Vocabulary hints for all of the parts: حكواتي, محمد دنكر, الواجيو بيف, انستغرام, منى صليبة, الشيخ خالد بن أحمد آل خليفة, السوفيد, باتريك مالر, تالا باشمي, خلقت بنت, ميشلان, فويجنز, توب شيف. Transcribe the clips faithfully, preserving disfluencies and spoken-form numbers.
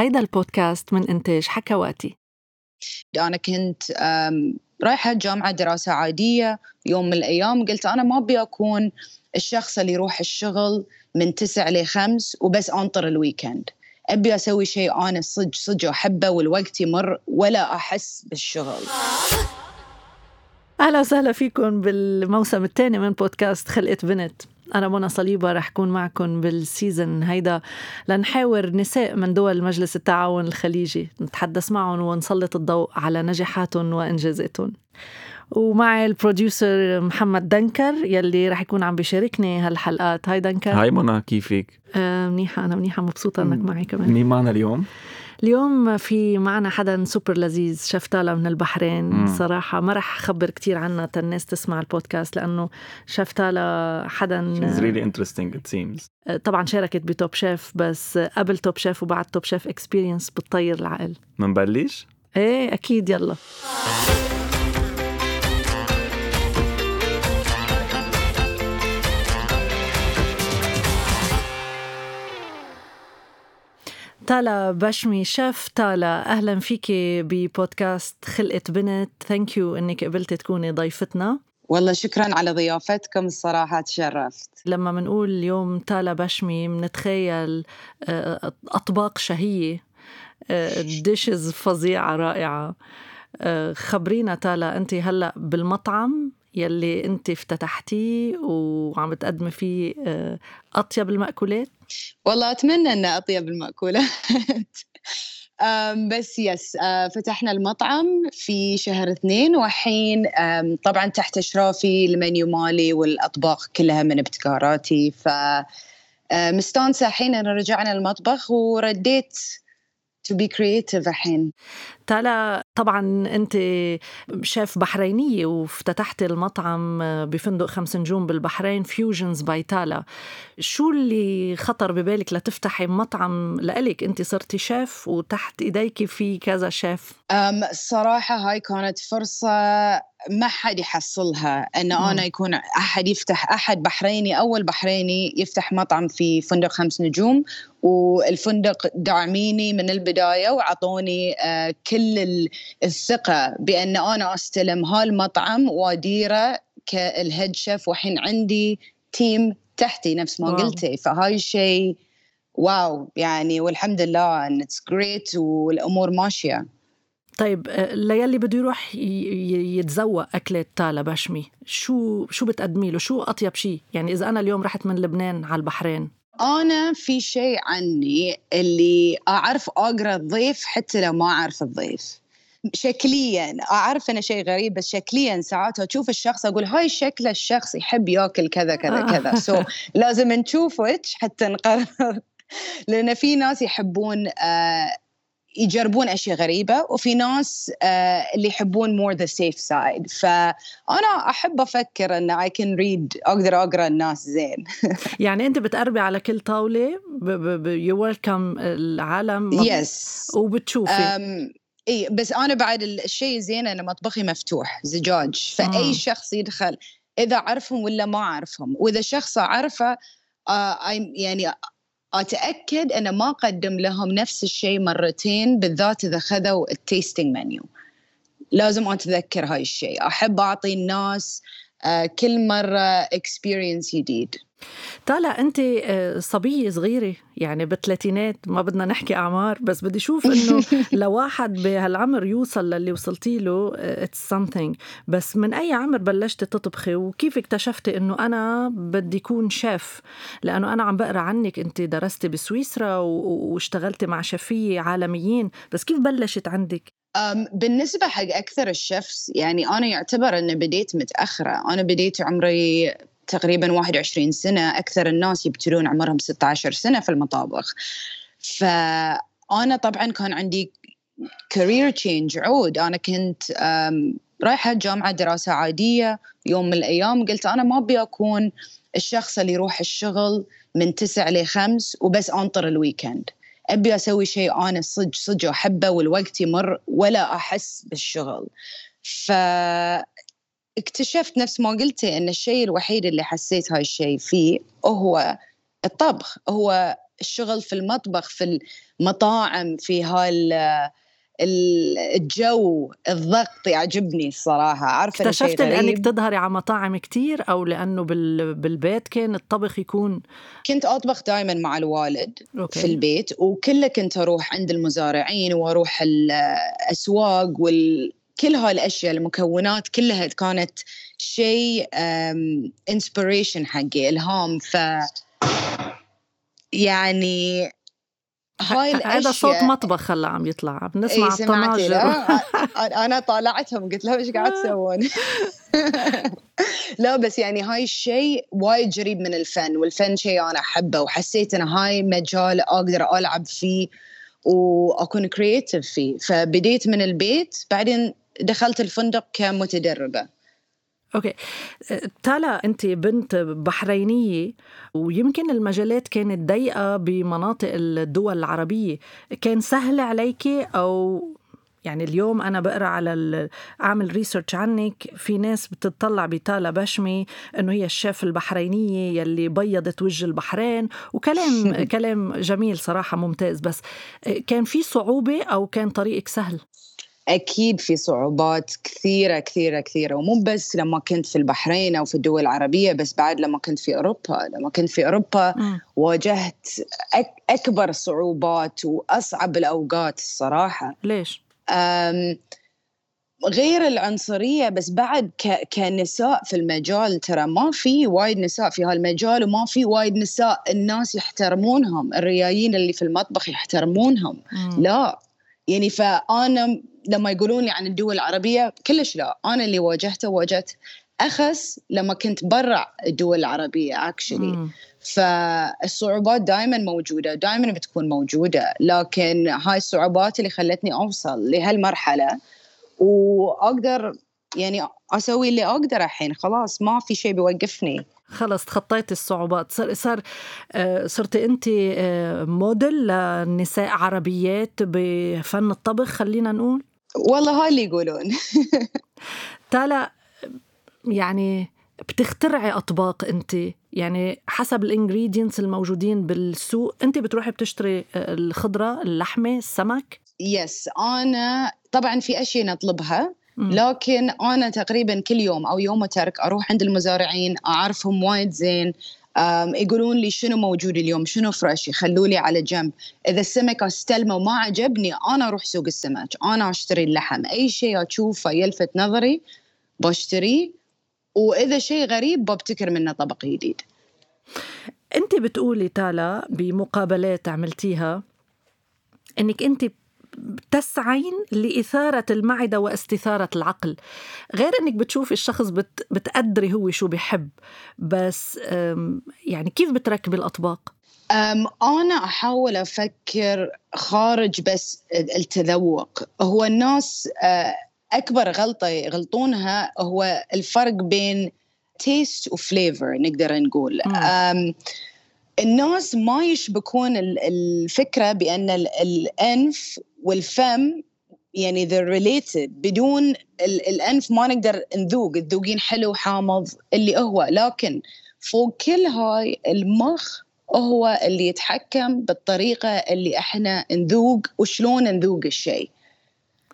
هيدا البودكاست من إنتاج حكواتي. أنا كنت رايحة جامعة دراسة عادية، يوم من الأيام قلت أنا ما أبي أكون الشخص اللي يروح الشغل من تسعة لخمس وبس أنطر الويكند. أبي أسوي شيء أنا صج صج أحبه والوقت يمر ولا أحس بالشغل. أهلا وسهلا فيكم بالموسم الثاني من بودكاست خلقت بنت. أنا منى صليبة رح كون معكم بالسيزن هيدا لنحاور نساء من دول مجلس التعاون الخليجي، نتحدث معهم ونسلط الضوء على نجاحاتهم وإنجازاتهم. ومعي البروديوسر محمد دنكر يلي رح يكون عم بيشاركني هالحلقات. هاي دنكر. هاي منى، كيفك؟ آه منيحة، أنا منيحة، مبسوطة أنك معي كمان. مين معنا اليوم؟ اليوم في معنا حدا سوبر لذيذ، شيف تالا من البحرين. مم. صراحة ما رح أخبر كتير عنه تا الناس تسمع البودكاست، لأنه شيف تالا حدا She's really interesting it seems. طبعا شاركت بتوب شيف، بس قبل توب شيف وبعد توب شيف اكسبيرينس بتطير العقل. منبلش؟ ايه أكيد، يلا. تالا باشمي، شيف تالا، أهلا فيكي ببودكاست خلقت بنت. ثانك يو إنك قبلت تكوني ضيفتنا. والله شكرا على ضيافتكم، الصراحة تشرفت. لما منقول اليوم تالا باشمي منتخيل أطباق شهية، ديشز فظيعة رائعة. خبرينا تالا، أنت هلأ بالمطعم يلي أنت افتتحتيه وعم تقدم فيه أطيب المأكولات. والله أتمنى أن أطيب المأكولات. بس يس، فتحنا المطعم في شهر اثنين، وحين طبعا تحت إشرافي المنيو مالي والأطباق كلها من ابتكاراتي. فمستانسة حين أنا رجعنا المطبخ ورديت to be creative الحين. تالا طبعا أنت شيف بحرينية وافتتحت المطعم بفندق خمس نجوم بالبحرين، فويجنز باي تالا. شو اللي خطر ببالك لتفتحي مطعم لألك؟ أنت صرتي شيف وتحت إيديك في كذا شيف. أم صراحة هاي كانت فرصة ما حد يحصلها، أن أنا يكون أحد يفتح، أحد بحريني، أول بحريني يفتح مطعم في فندق خمس نجوم. والفندق دعميني من البداية وعطوني كل الثقة بأن أنا أستلم هالمطعم وأديره كالهيد شيف، وحين عندي تيم تحتي نفس ما قلتي. فهاي شيء واو يعني، والحمد لله أن it's great والأمور ماشية. طيب لياللي بده يروح يتزوق أكلة تالا باشمي، شو شو بتقدمي له؟ شو أطيب شيء؟ يعني إذا أنا اليوم رحت من لبنان على البحرين، أنا في شيء عني اللي أعرف أقرأ الضيف حتى لو ما أعرف الضيف شكلياً. أعرف أنا شيء غريب، بس شكلياً ساعات أشوف الشخص أقول هاي شكل الشخص يحب يأكل كذا كذا كذا. سو لازم نشوفه حتى نقرر، لأن في ناس يحبون آه يجربون أشياء غريبة، وفي ناس آه, اللي يحبون more the safe side. فأنا أحب أفكر أن I can read، أقدر أقرأ الناس زين. يعني أنت بتقربي على كل طاولة ب- ب- ب- you welcome العالم yes. وبتشوفي um, إيه. بس أنا بعد الشيء زين أنا مطبخي مفتوح زجاج، فأي آه. شخص يدخل إذا عرفهم ولا ما عرفهم، وإذا شخص عرفه آه, يعني أتأكد أنا ما أقدم لهم نفس الشيء مرتين، بالذات إذا خذوا التيستينج منيو. لازم أتذكر هاي الشيء، أحب أعطي الناس كل مرة experience جديد. تالا أنت صبية صغيرة، يعني بالثلاثينات، ما بدنا نحكي أعمار، بس بدي شوف أنه لو واحد بهالعمر يوصل للي وصلتي له it's something. بس من أي عمر بلشت تطبخي؟ وكيف اكتشفتي أنه أنا بدي كون شيف؟ لأنه أنا عم بقرأ عنك أنت درستي بسويسرا واشتغلتي مع شيفية عالميين، بس كيف بلشت عندك؟ بالنسبة حق أكثر الشيفس يعني أنا يعتبر أني بديت متأخرة. أنا بديت عمري تقريباً واحد وعشرين سنة، أكثر الناس يبتلون عمرهم ستة عشر سنة في المطابخ. فأنا طبعاً كان عندي career change عود. أنا كنت رايحة جامعة دراسة عادية، يوم من الأيام قلت أنا ما أبي أكون الشخص اللي يروح الشغل من تسعة لخمس وبس أنطر الويكند. أبي أسوي شيء أنا صج صج أحبه والوقت يمر ولا أحس بالشغل. فاكتشفت نفس ما قلتي أن الشيء الوحيد اللي حسيت هاي الشيء فيه هو الطبخ، هو الشغل في المطبخ، في المطاعم، في هال الجو الضغط يعجبني الصراحة. عارفة اكتشفت لأنك تظهري على مطاعم كتير أو لأنه بالبيت كان الطبخ يكون؟ كنت أطبخ دائما مع الوالد أوكي. في البيت، وكله كنت أروح عند المزارعين وأروح الأسواق وكل هالأشياء، المكونات كلها كانت شيء inspiration حقي، إلهام. ف يعني هاي هذا صوت مطبخ هلا عم يطلع، بنسمع الطناجر. أنا طالعتهم قلت لها إيش قاعد تسوون؟ لا بس يعني هاي الشيء وايد قريب من الفن، والفن شيء أنا أحبه، وحسيت إن هاي مجال أقدر ألعب فيه وأكون كرياتيف فيه. فبديت من البيت، بعدين دخلت الفندق كمتدربة. أوكي. تالا أنت بنت بحرينية، ويمكن المجالات كانت ضيقة بمناطق الدول العربية، كان سهل عليكي؟ أو يعني اليوم أنا بقرأ على أعمل ريسيرش عنك، في ناس بتطلع بتالا باشمي أنه هي الشيف البحرينية يلي بيضت وجه البحرين، وكلام كلام جميل صراحة، ممتاز. بس كان في صعوبة أو كان طريقك سهل؟ أكيد في صعوبات كثيرة كثيرة كثيرة، ومو بس لما كنت في البحرين أو في الدول العربية، بس بعد لما كنت في أوروبا. لما كنت في أوروبا م. واجهت أك أكبر صعوبات وأصعب الأوقات الصراحة. ليش؟ غير العنصرية، بس بعد كنساء في المجال، ترى ما في وايد نساء في هالمجال، وما في وايد نساء الناس يحترمونهم، الريايين اللي في المطبخ يحترمونهم. م. لا يعني، فأنا لما يقولون لي عن الدول العربية كلش لا، أنا اللي واجهته، واجهت أخس لما كنت برا الدول العربية actually. فالصعوبات دائما موجودة، دائما بتكون موجودة، لكن هاي الصعوبات اللي خلتني أوصل لهالمرحلة، وأقدر يعني أسوي اللي أقدر الحين. خلاص ما في شيء بيوقفني، خلص تخطيت الصعوبات. صار صار صرت انت موديل لنساء عربيات بفن الطبخ، خلينا نقول. والله هاي اللي يقولون. تالا يعني بتخترعي أطباق أنت، يعني حسب الانجريدينتس الموجودين بالسوق أنت بتروحي بتشتري الخضرة، اللحمة، السمك؟ يس، أنا طبعا في أشياء نطلبها، لكن أنا تقريبا كل يوم أو يوم أترك أروح عند المزارعين، أعرفهم وايد زين، يقولون لي شنو موجود اليوم، شنو فريش، يخلولي على جنب. إذا السمك استلمه وما عجبني، أنا أروح سوق السمك، أنا أشتري اللحم، أي شيء أشوفه يلفت نظري بشتري، وإذا شيء غريب ببتكر منه طبق جديد. أنت بتقولي تالا بمقابلات عملتيها أنك أنت تسعين لإثارة المعدة واستثارة العقل، غير أنك بتشوف الشخص بت... بتقدري هو شو بيحب، بس أم... يعني كيف بتركب الأطباق؟ أم أنا أحاول أفكر خارج بس التذوق. هو الناس أكبر غلطة يغلطونها هو الفرق بين تيست وفليفر، نقدر نقول. الناس ما يشبكون الفكرة بأن الأنف والفم يعني they're related. بدون الأنف ما نقدر نذوق، الذوقين حلو حامض اللي هو، لكن فوق كل هاي المخ هو اللي يتحكم بالطريقة اللي احنا نذوق وشلون نذوق الشيء.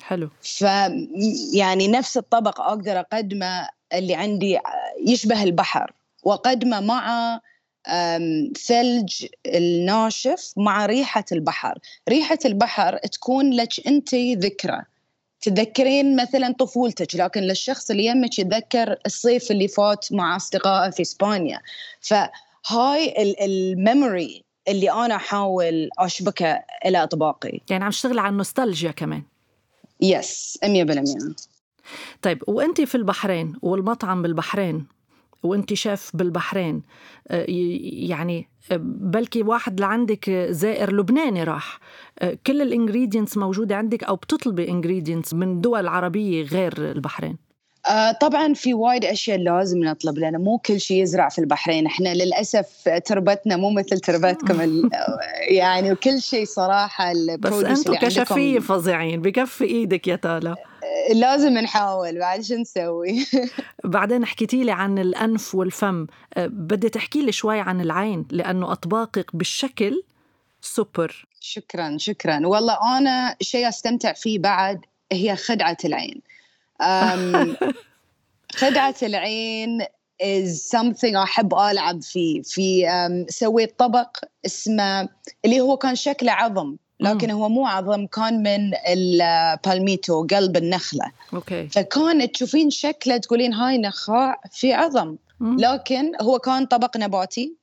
حلو. فيعني نفس الطبق أقدر أقدمه اللي عندي يشبه البحر، وأقدمه مع ثلج الناشف مع ريحة البحر. ريحة البحر تكون لك أنت ذكرى، تذكرين مثلا طفولتك، لكن للشخص اللي يمك يتذكر الصيف اللي فات مع أصدقائه في إسبانيا. فهاي الميموري اللي أنا أحاول أشبكها إلى أطباقي، يعني عم تشتغل على النوستالجيا كمان. يس مية بالمية. طيب وأنت في البحرين والمطعم بالبحرين وانت شاف بالبحرين، يعني بلكي واحد لعندك زائر لبناني راح، كل الانجريدينتس موجودة عندك أو بتطلبي انجريدينتس من دول عربية غير البحرين؟ آه طبعا في وايد أشياء لازم نطلب، لأن مو كل شيء يزرع في البحرين. احنا للأسف تربتنا مو مثل تربتكم يعني، وكل شيء صراحة. بس أنتوا كشفية فظيعين، بكفي إيدك يا تالا. لازم نحاول، بعد شو نسوي؟ بعدين حكيتي لي عن الأنف والفم، بدي تحكي لي شوي عن العين، لأنه أطباقك بالشكل سوبر. شكرا شكرا والله. أنا شيء أستمتع فيه بعد هي خدعة العين. خدعة العين is something أحب ألعب فيه. في سويت طبق اسمه اللي هو كان شكله عظم لكن هو مو عظم، كان من البالميتو قلب النخلة. أوكي. فكانت تشوفين شكله تقولين هاي نخاع في عظم، لكن هو كان طبق نباتي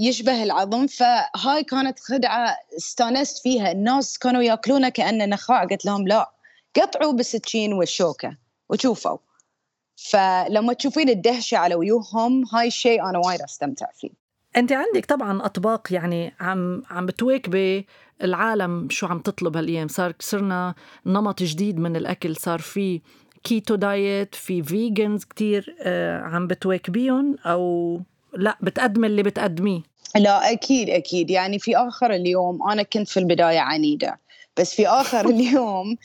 يشبه العظم. فهاي كانت خدعة استانست فيها. الناس كانوا يأكلونه كأنه نخاع، قلت لهم لا، قطعوا بالسكين والشوكة وشوفوا. فلما تشوفين الدهشة على وجوههم هاي الشيء أنا وايد أستمتع فيه. أنت عندك طبعاً أطباق يعني عم عم بتواكبي العالم شو عم تطلب هالأيام. صار صرنا نمط جديد من الأكل، صار فيه كيتو دايت، في فيجنز كتير. آه عم بتواكبيهم أو لا بتقدم اللي بتقدميه؟ لا أكيد أكيد. يعني في آخر اليوم أنا كنت في البداية عنيدة، بس في آخر اليوم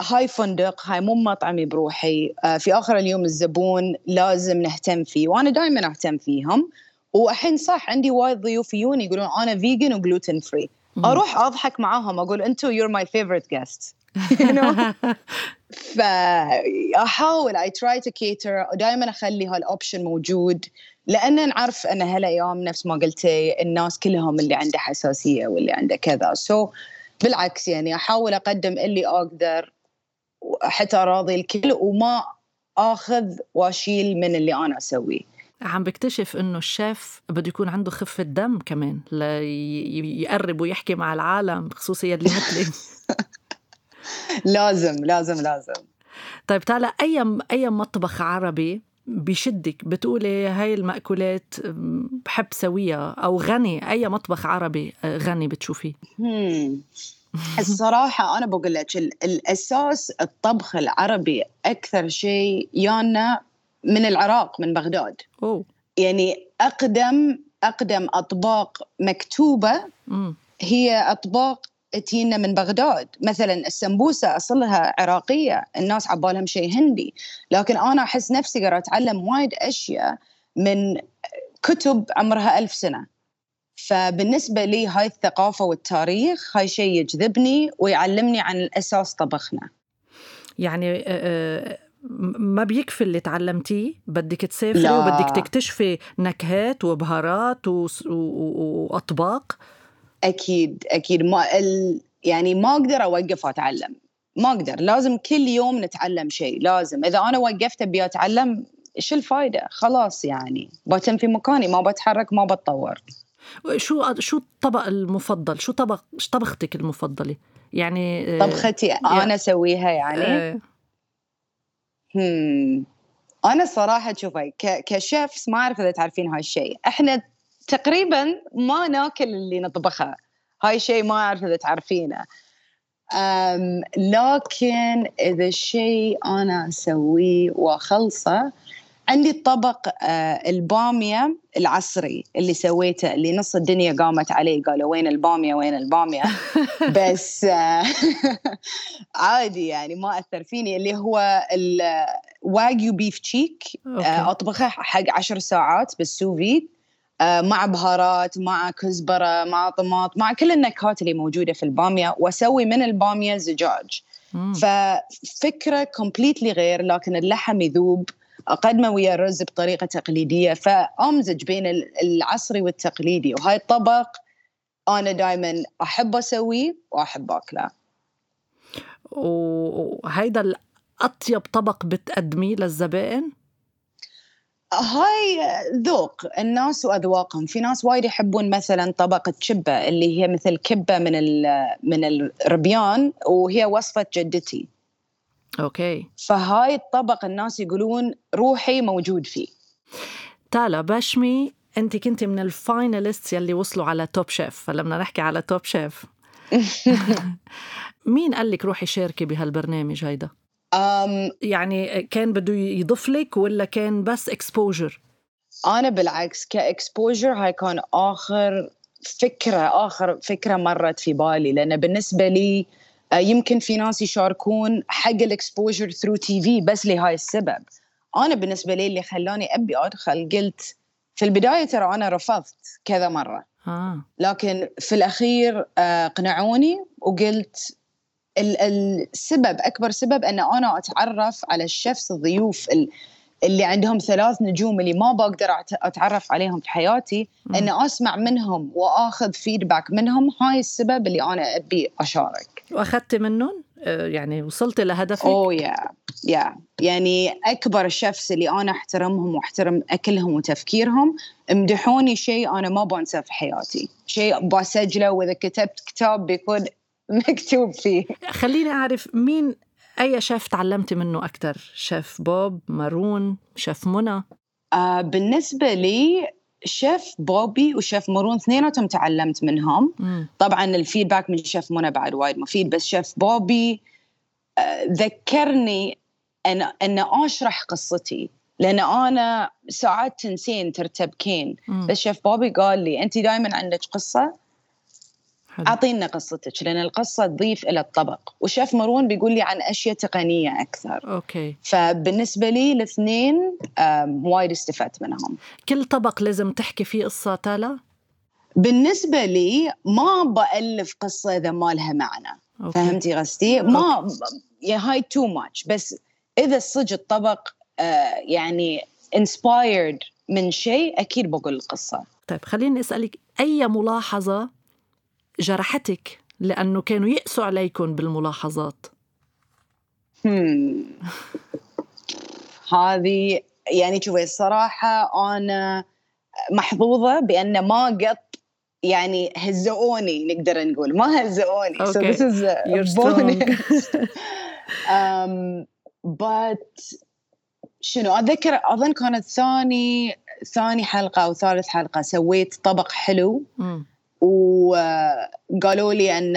هاي فندق، هاي مو مطعمي بروحي. في آخر اليوم الزبون لازم نهتم فيه، وأنا دائما أهتم فيهم. وأحين صح عندي وايد ضيوف يجون يقولون أنا فيجن وجلوتين فري، أروح أضحك معاهم أقول أنتو you're my favorite guest. فأحاول I try to cater، دائما أخلي هالأوبشن موجود، لأن نعرف أن هالأيام نفس ما قلتي الناس كلهم اللي عنده حساسية واللي عنده كذا. so بالعكس يعني أحاول أقدم اللي أقدر حتى أراضي الكل، وما أخذ وأشيل من اللي أنا أسويه. عم بكتشف إنه الشيف بده يكون عنده خفة دم كمان ليقرب ويحكي مع العالم، خصوصية اللي مثلي. لازم لازم لازم. طيب تالا، أي أي مطبخ عربي بشدك بتقولي هاي المأكولات بحب سويها، أو غني، أي مطبخ عربي غني بتشوفيه؟ الصراحة أنا بقول لك الأساس الطبخ العربي أكثر شيء يانا من العراق، من بغداد. أوه. يعني أقدم أقدم أطباق مكتوبة م. هي أطباق تينا من بغداد. مثلا السمبوسة أصلها عراقية، الناس عبالهم شيء هندي، لكن أنا أحس نفسي قاعدة أتعلم وايد أشياء من كتب عمرها ألف سنة. فبالنسبة لي هاي الثقافة والتاريخ هاي شيء يجذبني ويعلمني عن الأساس طبخنا. يعني ما بيكفي اللي تعلمتيه، بدك تسافري وبدك تكتشفي نكهات وبهارات وأطباق. أكيد أكيد. ما ال... يعني ما أقدر أوقف أتعلم، ما أقدر، لازم كل يوم نتعلم شيء. لازم، إذا أنا وقفت أبي أتعلم إيش الفايدة؟ خلاص يعني بتم في مكاني، ما بتحرك، ما بتطور. شو شو الطبق المفضل؟ شو طبق طبختك المفضلة؟ يعني طبختي أنا أسويها يعني. أه. هم أنا صراحة شوفي ك كشيفس ما أعرف إذا تعرفين هالشيء، إحنا تقريبا ما ناكل اللي نطبخه. هاي شيء ما أعرف إذا تعرفينه. أم لكن إذا شيء أنا أسويه وخلصه، عندي الطبق البامية العصري اللي سويته، اللي نص الدنيا قامت عليه قالوا وين البامية وين البامية. بس عادي يعني ما أثر فيني. اللي هو الواجيو بيف تشيك، أطبخه حق عشر ساعات بالسوفيد مع بهارات، مع كزبرة، مع طماط، مع كل النكهات اللي موجودة في البامية، وأسوي من البامية زجاج. ففكرة كومبليتلي غير، لكن اللحم يذوب، أقدمه ويا الرز بطريقة تقليدية، فأمزج بين العصري والتقليدي. وهاي الطبق أنا دايماً أحب أسويه وأحب أكله. وهيدا الأطيب طبق بتقدميه للزبائن؟ هاي ذوق الناس وأذواقهم. في ناس وايد يحبون مثلاً طبقة شبة، اللي هي مثل كبة من من الربيان، وهي وصفة جدتي. أوكي. فهاي الطبق الناس يقولون روحي موجود فيه. تالا باشمي، أنت كنت من الفايناليست يلي وصلوا على توب شيف، فلما نحكي على توب شيف مين قال لك روحي شاركي بهالبرنامج هيدا؟ أم يعني كان بده يضيف لك ولا كان بس إكسبوجر؟ أنا بالعكس كإكسبوجر هاي كان آخر فكرة آخر فكرة مرت في بالي، لأن بالنسبة لي يمكن في ناس يشاركون حق الإكسبوجر ثرو تي في بس لهاي السبب. أنا بالنسبة لي اللي خلاني أبي أدخل، قلت في البداية ترى أنا رفضت كذا مرة آه. لكن في الأخير قنعوني وقلت السبب أكبر سبب أن أنا أتعرف على الشيفس الضيوف اللي عندهم ثلاث نجوم اللي ما بقدر أتعرف عليهم في حياتي م. أن أسمع منهم وأخذ فيدباك منهم. هاي السبب اللي أنا أبي أشارك. وأخذت منهم؟ يعني وصلت لهدفك؟ أوه يا يا يعني أكبر الشيفس اللي أنا أحترمهم وأحترم أكلهم وتفكيرهم امدحوني شيء أنا ما بنسى في حياتي، شيء بسجله، وإذا كتبت كتاب بيكون مكتوب فيه. خليني أعرف مين أي شيف تعلمت منه أكتر؟ شيف بوب، مارون، شيف منى؟ آه بالنسبة لي شيف بوبي وشيف مارون اثنيناتهم تعلمت منهم. م. طبعا الفيدباك من شيف منى بعد وايد مفيد، بس شيف بوبي آه ذكرني أن أن أشرح قصتي، لأن أنا ساعات تنسين ترتبكين. م. بس شيف بوبي قال لي أنت دائما عندك قصة، أعطينا قصتك لأن القصة تضيف إلى الطبق. وشيف مارون بيقول لي عن أشياء تقنية أكثر. أوكي. فبالنسبة لي الاثنين وايد استفدت منهم. كل طبق لازم تحكي فيه قصة تالا؟ بالنسبة لي ما بألف قصة إذا ما لها معنى. أوكي. فهمتي قصدي؟ ما هاي تو ماتش، بس إذا الصج الطبق يعني inspired من شيء أكيد بقول القصة. طيب خليني أسألك أي ملاحظة جرحتك لأنه كانوا يقسوا عليكم بالملاحظات؟ هذه يعني شوفي الصراحة أنا محظوظة بأن ما قط يعني هزؤوني، نقدر نقول ما هزؤوني. So this is your bonus. um, but شنو أذكر أظن كانت ثاني ثاني حلقة أو ثالث حلقة سويت طبق حلو. م. وقالوا لي أن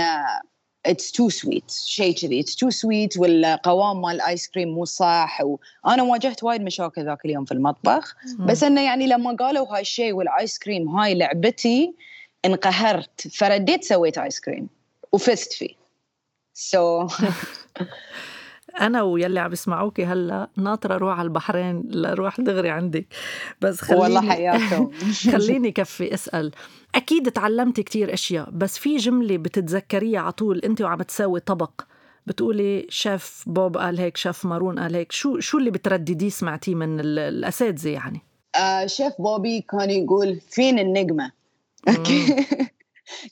it's too sweet، شيء كذي it's too sweet، والقوام مال آيس كريم مو صح. وأنا واجهت وايد مشاكل ذاك اليوم في المطبخ. م- بس أنه يعني لما قالوا هاي الشيء والآيس كريم هاي لعبتي انقهرت، فرديت سويت آيس كريم وفزت فيه. so أنا ويلي عم يسمعوكي هلأ ناطرة أروح على البحرين لأروح دغري عندك، بس خليني والله حياتهم خليني كفي أسأل. أكيد تعلمتي كتير أشياء، بس في جملة بتتذكريها على طول أنت وعم تسوي طبق بتقولي شيف بوب قال هيك، شيف مارون قال هيك، شو شو اللي بتردديه سمعتيه من الأساتذة يعني؟ آه شيف بوبي كان يقول فين النجمة.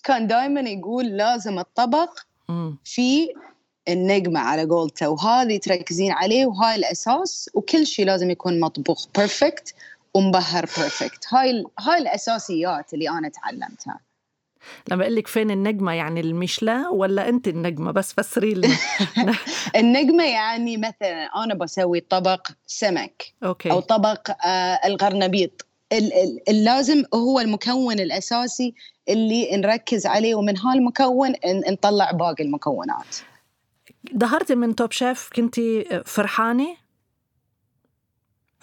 كان دايما يقول لازم الطبق في النجمة على قولته، وهذه تركزين عليه وهاي الأساس، وكل شيء لازم يكون مطبوخ بيرفكت ومبهر بيرفكت. هاي هاي الأساسيات اللي أنا تعلمتها. لما أقول لك فين النجمة يعني الميشلان ولا أنت النجمة؟ بس فسري لنا. النجمة يعني مثلا أنا بسوي طبق سمك. أوكي. أو طبق آه الغرنبيط، اللازم هو المكون الأساسي اللي نركز عليه، ومن هالمكون نطلع باقي المكونات. ظهرتي من توب شيف كنتي فرحانة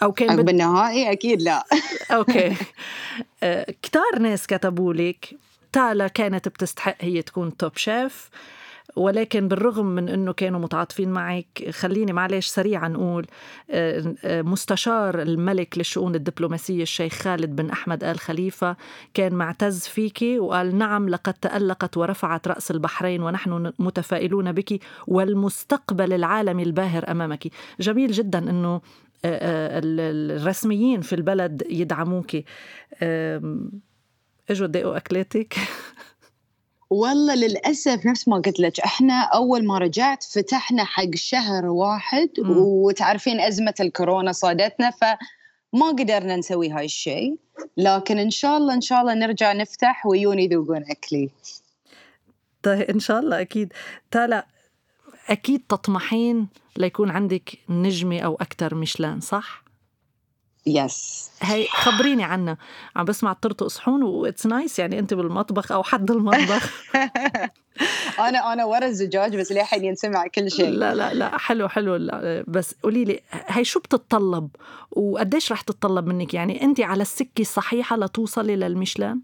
أو كان بد... بالنهائي أكيد لا. أوكي. كتار ناس كتبولك تالا كانت بتستحق هي تكون توب شيف، ولكن بالرغم من أنه كانوا متعاطفين معك، خليني معلش سريعا نقول مستشار الملك للشؤون الدبلوماسية الشيخ خالد بن أحمد آل خليفة كان معتز فيكي وقال نعم لقد تألقت ورفعت رأس البحرين ونحن متفائلون بك والمستقبل العالمي الباهر أمامك. جميل جدا أنه الرسميين في البلد يدعموك. اجوا دقوا أكلاتك؟ والله للأسف نفس ما قلت لك، احنا أول ما رجعت فتحنا حق شهر واحد م. وتعرفين أزمة الكورونا صادتنا، فما قدرنا نسوي هاي الشيء، لكن إن شاء الله إن شاء الله نرجع نفتح ويوني يذوقون أكلي. طيب إن شاء الله. أكيد تالا أكيد تطمحين ليكون عندك نجمة أو أكتر ميشلان، صح؟ يس. هاي خبريني عنها. عم بسمع ترتق صحون وإتس نايس، يعني أنت بالمطبخ أو حد المطبخ؟ أنا أنا ورا الزجاج بس لحين ينسمع كل شيء. لا لا لا حلو حلو. لا بس قولي لي هاي شو بتتطلب وقديش رح تتطلب منك؟ يعني أنت على السكة الصحيحة لتوصلي للميشلان؟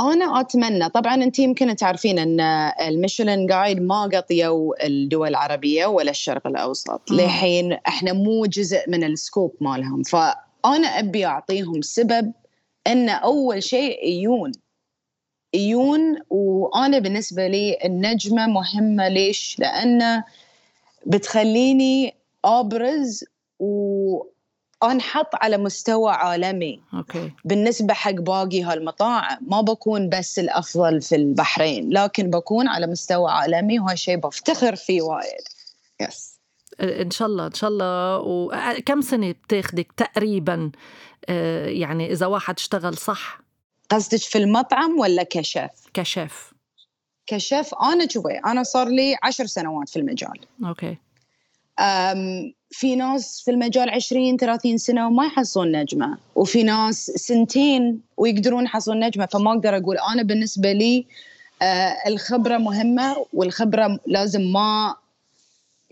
أنا أتمنى طبعاً. أنت يمكن تعرفين أن الميشلان قايد ما غطيوا الدول العربية ولا الشرق الأوسط لحين، إحنا مو جزء من السكوب مالهم، فأنا أبي أعطيهم سبب أن أول شيء إيون إيون وأنا بالنسبة لي النجمة مهمة. ليش؟ لأن بتخليني أبرز وأنحط على مستوى عالمي. أوكي. بالنسبة حق باقي هالمطاعم ما بكون بس الأفضل في البحرين، لكن بكون على مستوى عالمي، وهالشيء بفتخر فيه وايد. يس ان شاء الله ان شاء الله. وكم سنه بتاخدك تقريبا يعني اذا واحد اشتغل صح؟ قصدك في المطعم ولا كشيف؟ كشيف كشيف انا شوي انا صار لي عشر سنوات في المجال. اوكي. أم في ناس في المجال عشرين ثلاثين سنه وما يحصلون نجمه، وفي ناس سنتين ويقدرون يحصلون نجمه، فما اقدر اقول. انا بالنسبه لي الخبره مهمه، والخبره لازم ما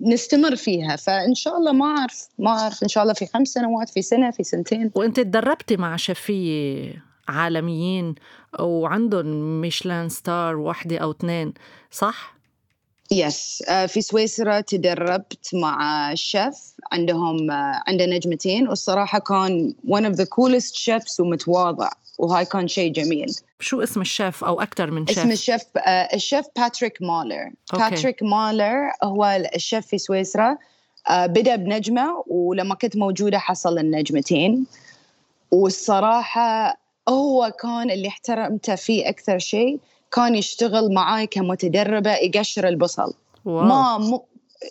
نستمر فيها. فإن شاء الله ما أعرف ما أعرف إن شاء الله في خمس سنوات، في سنة، في سنتين. وأنت تدربتي مع شفية عالميين وعندهم ميشلان ستار واحدة أو اثنين، صح؟ يس. في سويسرا تدربت مع شيف عندهم عنده نجمتين، والصراحة كان one of the coolest chefs ومتواضع، وهاي كان شيء جميل. شو اسم الشيف أو أكتر من شيف؟ اسم الشيف الشيف باتريك مالر. باتريك مالر هو الشيف في سويسرا، بدأ بنجمة ولما كنت موجودة حصل النجمتين، والصراحة هو كان اللي احترمته فيه أكثر شيء. كان يشتغل معاي كمتدربة يقشر البصل. واو. ما م...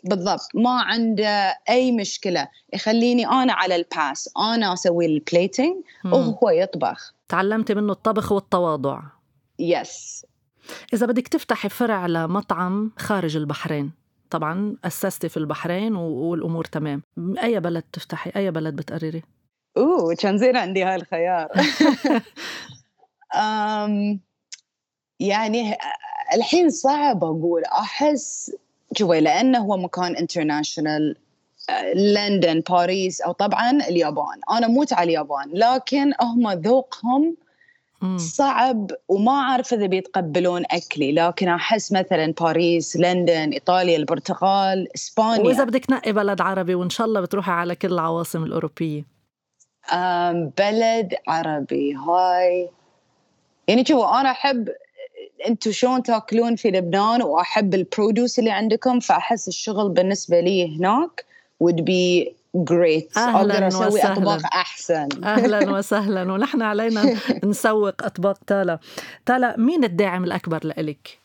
بالضبط ما عنده أي مشكلة، يخليني أنا على الباس، أنا أسوي البليتينج وهو يطبخ. تعلمت منه الطبخ والتواضع. يس. إذا بدك تفتحي فرع لمطعم خارج البحرين، طبعاً أسستي في البحرين والأمور تمام، أي بلد تفتحي؟ أي بلد بتقرري؟ أوه كان زين عندي هالخيار. أمم يعني الحين صعب أقول، أحس جوي لأنه هو مكان انترناشنال، لندن، باريس، أو طبعا اليابان. أنا موت على اليابان، لكن هم ذوقهم صعب وما أعرف إذا بيتقبلون أكلي، لكن أحس مثلا باريس، لندن، إيطاليا، البرتغال، إسبانيا. وإذا بدك تنقي بلد عربي، وإن شاء الله بتروحي على كل العواصم الأوروبية، بلد عربي هاي يعني شو أنا أحب. أنتوا شون تاكلون في لبنان، وأحب البرودوس اللي عندكم، فأحس الشغل بالنسبة لي هناك would be great. أقدر أسوي أطباق أحسن. أهلا وسهلا. ونحن علينا نسوق أطباق تالا. تالا مين الداعم الأكبر لإلك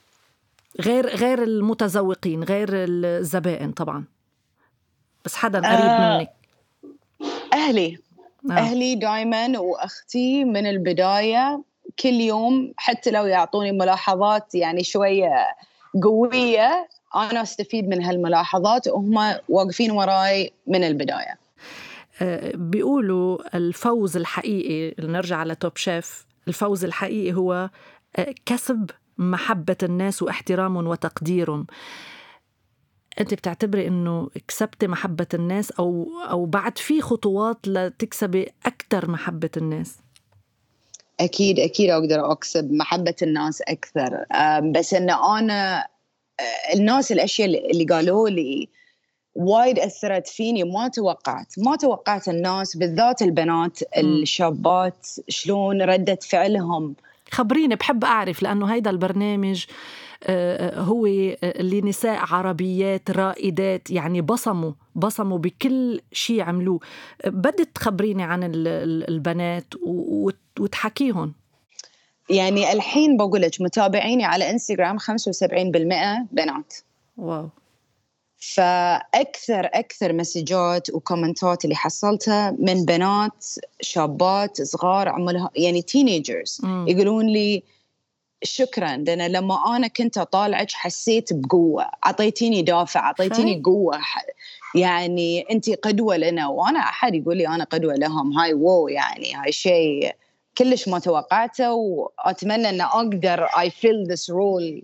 غير غير المتزوقين، غير الزبائن طبعا، بس حدا قريب آه منك؟ أهلي. آه. أهلي دايما، وأختي من البداية كل يوم، حتى لو يعطوني ملاحظات يعني شوية قوية أنا أستفيد من هالملاحظات، وهم واقفين وراي من البداية. بيقولوا الفوز الحقيقي، نرجع على توب شيف، الفوز الحقيقي هو كسب محبة الناس واحترامهم وتقديرهم. أنت بتعتبري أنه كسبت محبة الناس، أو, أو بعد في خطوات لتكسبي أكتر محبة الناس؟ أكيد أكيد أقدر أكسب محبة الناس أكثر، بس أن أنا الناس الأشياء اللي قالوا لي وايد أثرت فيني. ما توقعت ما توقعت الناس، بالذات البنات الشابات، شلون ردت فعلهم. خبريني، بحب أعرف، لأنه هيدا البرنامج هو لنساء عربيات رائدات، يعني بصموا بصموا بكل شيء عملوه. بدت تخبريني عن البنات وتحكيهم. يعني الحين بقولك متابعيني على انستغرام خمسة وسبعين بالمئة بنات. واو. فأكثر أكثر مسجات وكومنتات اللي حصلتها من بنات شابات صغار عملها يعني تينيجرز، يقولون لي شكراً، لأن لما أنا كنت أطالعك حسيت بقوة، عطيتيني دافع، عطيتيني قوة، يعني أنتي قدوة لنا. وأنا أحد يقول لي أنا قدوة لهم، هاي واو، يعني هاي شيء كلش ما توقعته، وأتمنى أن أقدر I fill this role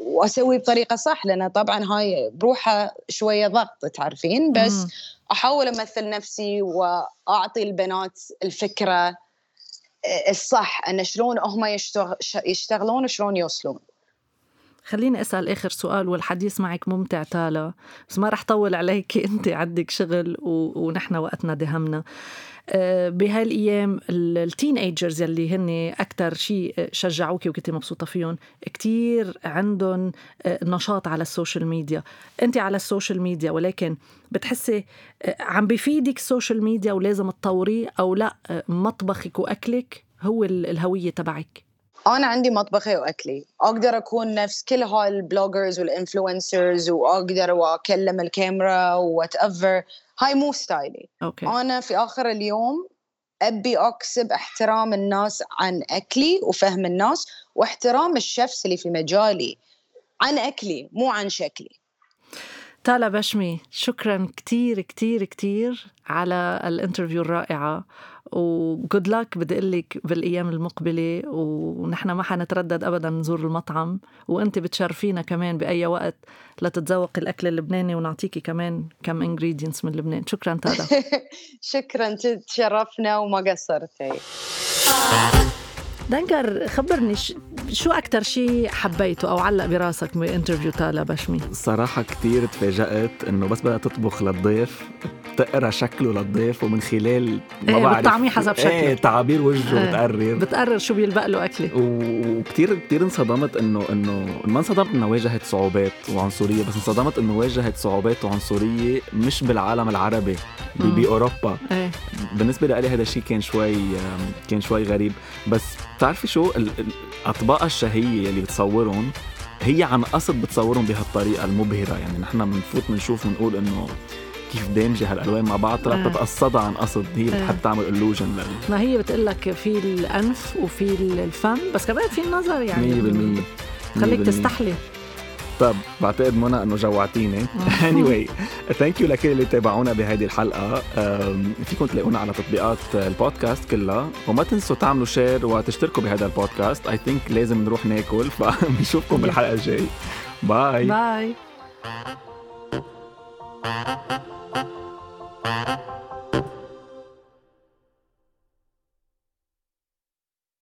وأسوي بطريقة صح، لأن طبعاً هاي بروحها شوية ضغط تعرفين، بس مم. أحاول أمثل نفسي وأعطي البنات الفكرة الصح، أن شلون هم يشتغلون وشلون يوصلون. خليني أسأل آخر سؤال، والحديث معك ممتع تالا، بس ما رح طول عليك، أنت عندك شغل و... ونحن وقتنا دهمنا. أه بهالأيام التين ايجرز يلي هن أكتر شيء شجعوكي وكنتي مبسوطة فيهم، كتير عندهم نشاط على السوشيال ميديا. أنت على السوشيال ميديا، ولكن بتحسي عم بيفيدك السوشيال ميديا ولازم تطوريه، أو لا مطبخك وأكلك هو الهوية تبعك؟ أنا عندي مطبخي وأكلي، أقدر أكون نفس كل هالبلوجرز والإنفلونسرز، وأقدر وأكلم الكاميرا واتأفر، هاي مو ستايلي. okay. أنا في آخر اليوم أبي أكسب احترام الناس عن أكلي وفهم الناس، واحترام الشيفس اللي في مجالي عن أكلي مو عن شكلي. تالا باشمي، شكرا كتير كتير كتير على الانترفيو الرائعة، وجود لك بدي أقولك بالأيام المقبلة، ونحن ما حنتردد أبدا نزور المطعم، وأنت بتشرفينا كمان بأي وقت لتتذوق الأكل اللبناني ونعطيكي كمان كم إنجريدينس من لبنان. شكرا تالا. شكرا، تشرفنا وما قصرتي. دنكر، خبرني شو أكتر شيء حبيته أو علق براسك من انترفيو تالا باشمي؟ صراحة كتير تفاجأت إنه بس بدأت تطبخ للضيف تقرأ شكله للضيف، ومن خلال ما بعرف بتطعميه حسب شكله، ايه تعابير وجهه، ايه بتقرر بتقرر شو بيلبق له أكله. وكتير كتير انصدمت إنه إنه ما انصدمت إنه واجهت صعوبات وعنصرية، بس انصدمت إنه واجهت صعوبات وعنصرية مش بالعالم العربي، بأوروبا. ايه. بالنسبة لي هذا الشيء كان شوي كان شوي غريب. بس تعرفي شو الأطباق الشهية اللي بتصورهم هي عن قصد بتصورهم بهالطريقة المبهرة، يعني نحن بنفوت بنشوف ونقول إنه كيف دامجة هالألوان مع بعض، طلعت بتقصدها عن قصد، هي بتحب تعمل illusion. ما هي بتقلك في الأنف وفي الفم، بس كمان في النظر، يعني مية بالمية خليك تستحلي. طب بعتقد منى أنه جوعتيني. anyway thank you لكل اللي تابعونا بهذه الحلقة. فيكم تلاقونا على تطبيقات البودكاست كلها، وما تنسوا تعملوا شير وتشتركوا بهذا البودكاست. I think لازم نروح ناكل، فنشوفكم بالحلقة الجاي. باي باي.